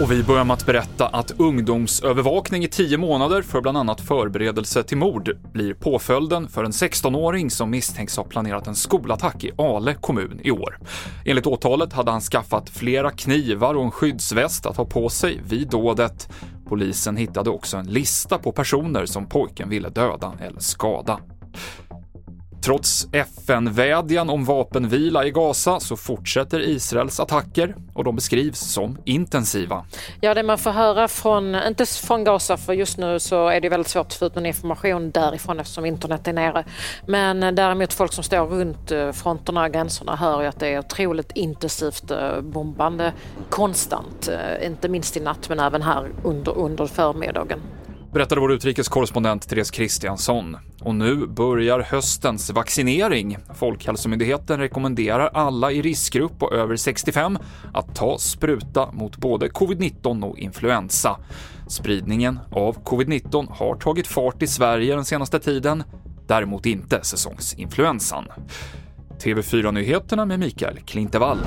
Och vi börjar med att berätta att ungdomsövervakning i 10 månader för bland annat förberedelse till mord blir påföljden för en 16-åring som misstänks ha planerat en skolattack i Ale kommun i år. Enligt åtalet hade han skaffat flera knivar och en skyddsväst att ha på sig vid dådet. Polisen hittade också en lista på personer som pojken ville döda eller skada. Trots FN-vädjan om vapenvila i Gaza så fortsätter Israels attacker och de beskrivs som intensiva. Ja, det man får höra inte från Gaza, för just nu så är det väldigt svårt att få ut någon information därifrån eftersom internet är nere. Men däremot folk som står runt fronterna och gränserna hör ju att det är otroligt intensivt bombande konstant. Inte minst i natt men även här under förmiddagen. Berättade vår utrikeskorrespondent Therese Christiansson. Och nu börjar höstens vaccinering. Folkhälsomyndigheten rekommenderar alla i riskgrupp och över 65 att ta spruta mot både covid-19 och influensa. Spridningen av covid-19 har tagit fart i Sverige den senaste tiden, däremot inte säsongsinfluensan. TV4-nyheterna med Mikael Klintevall.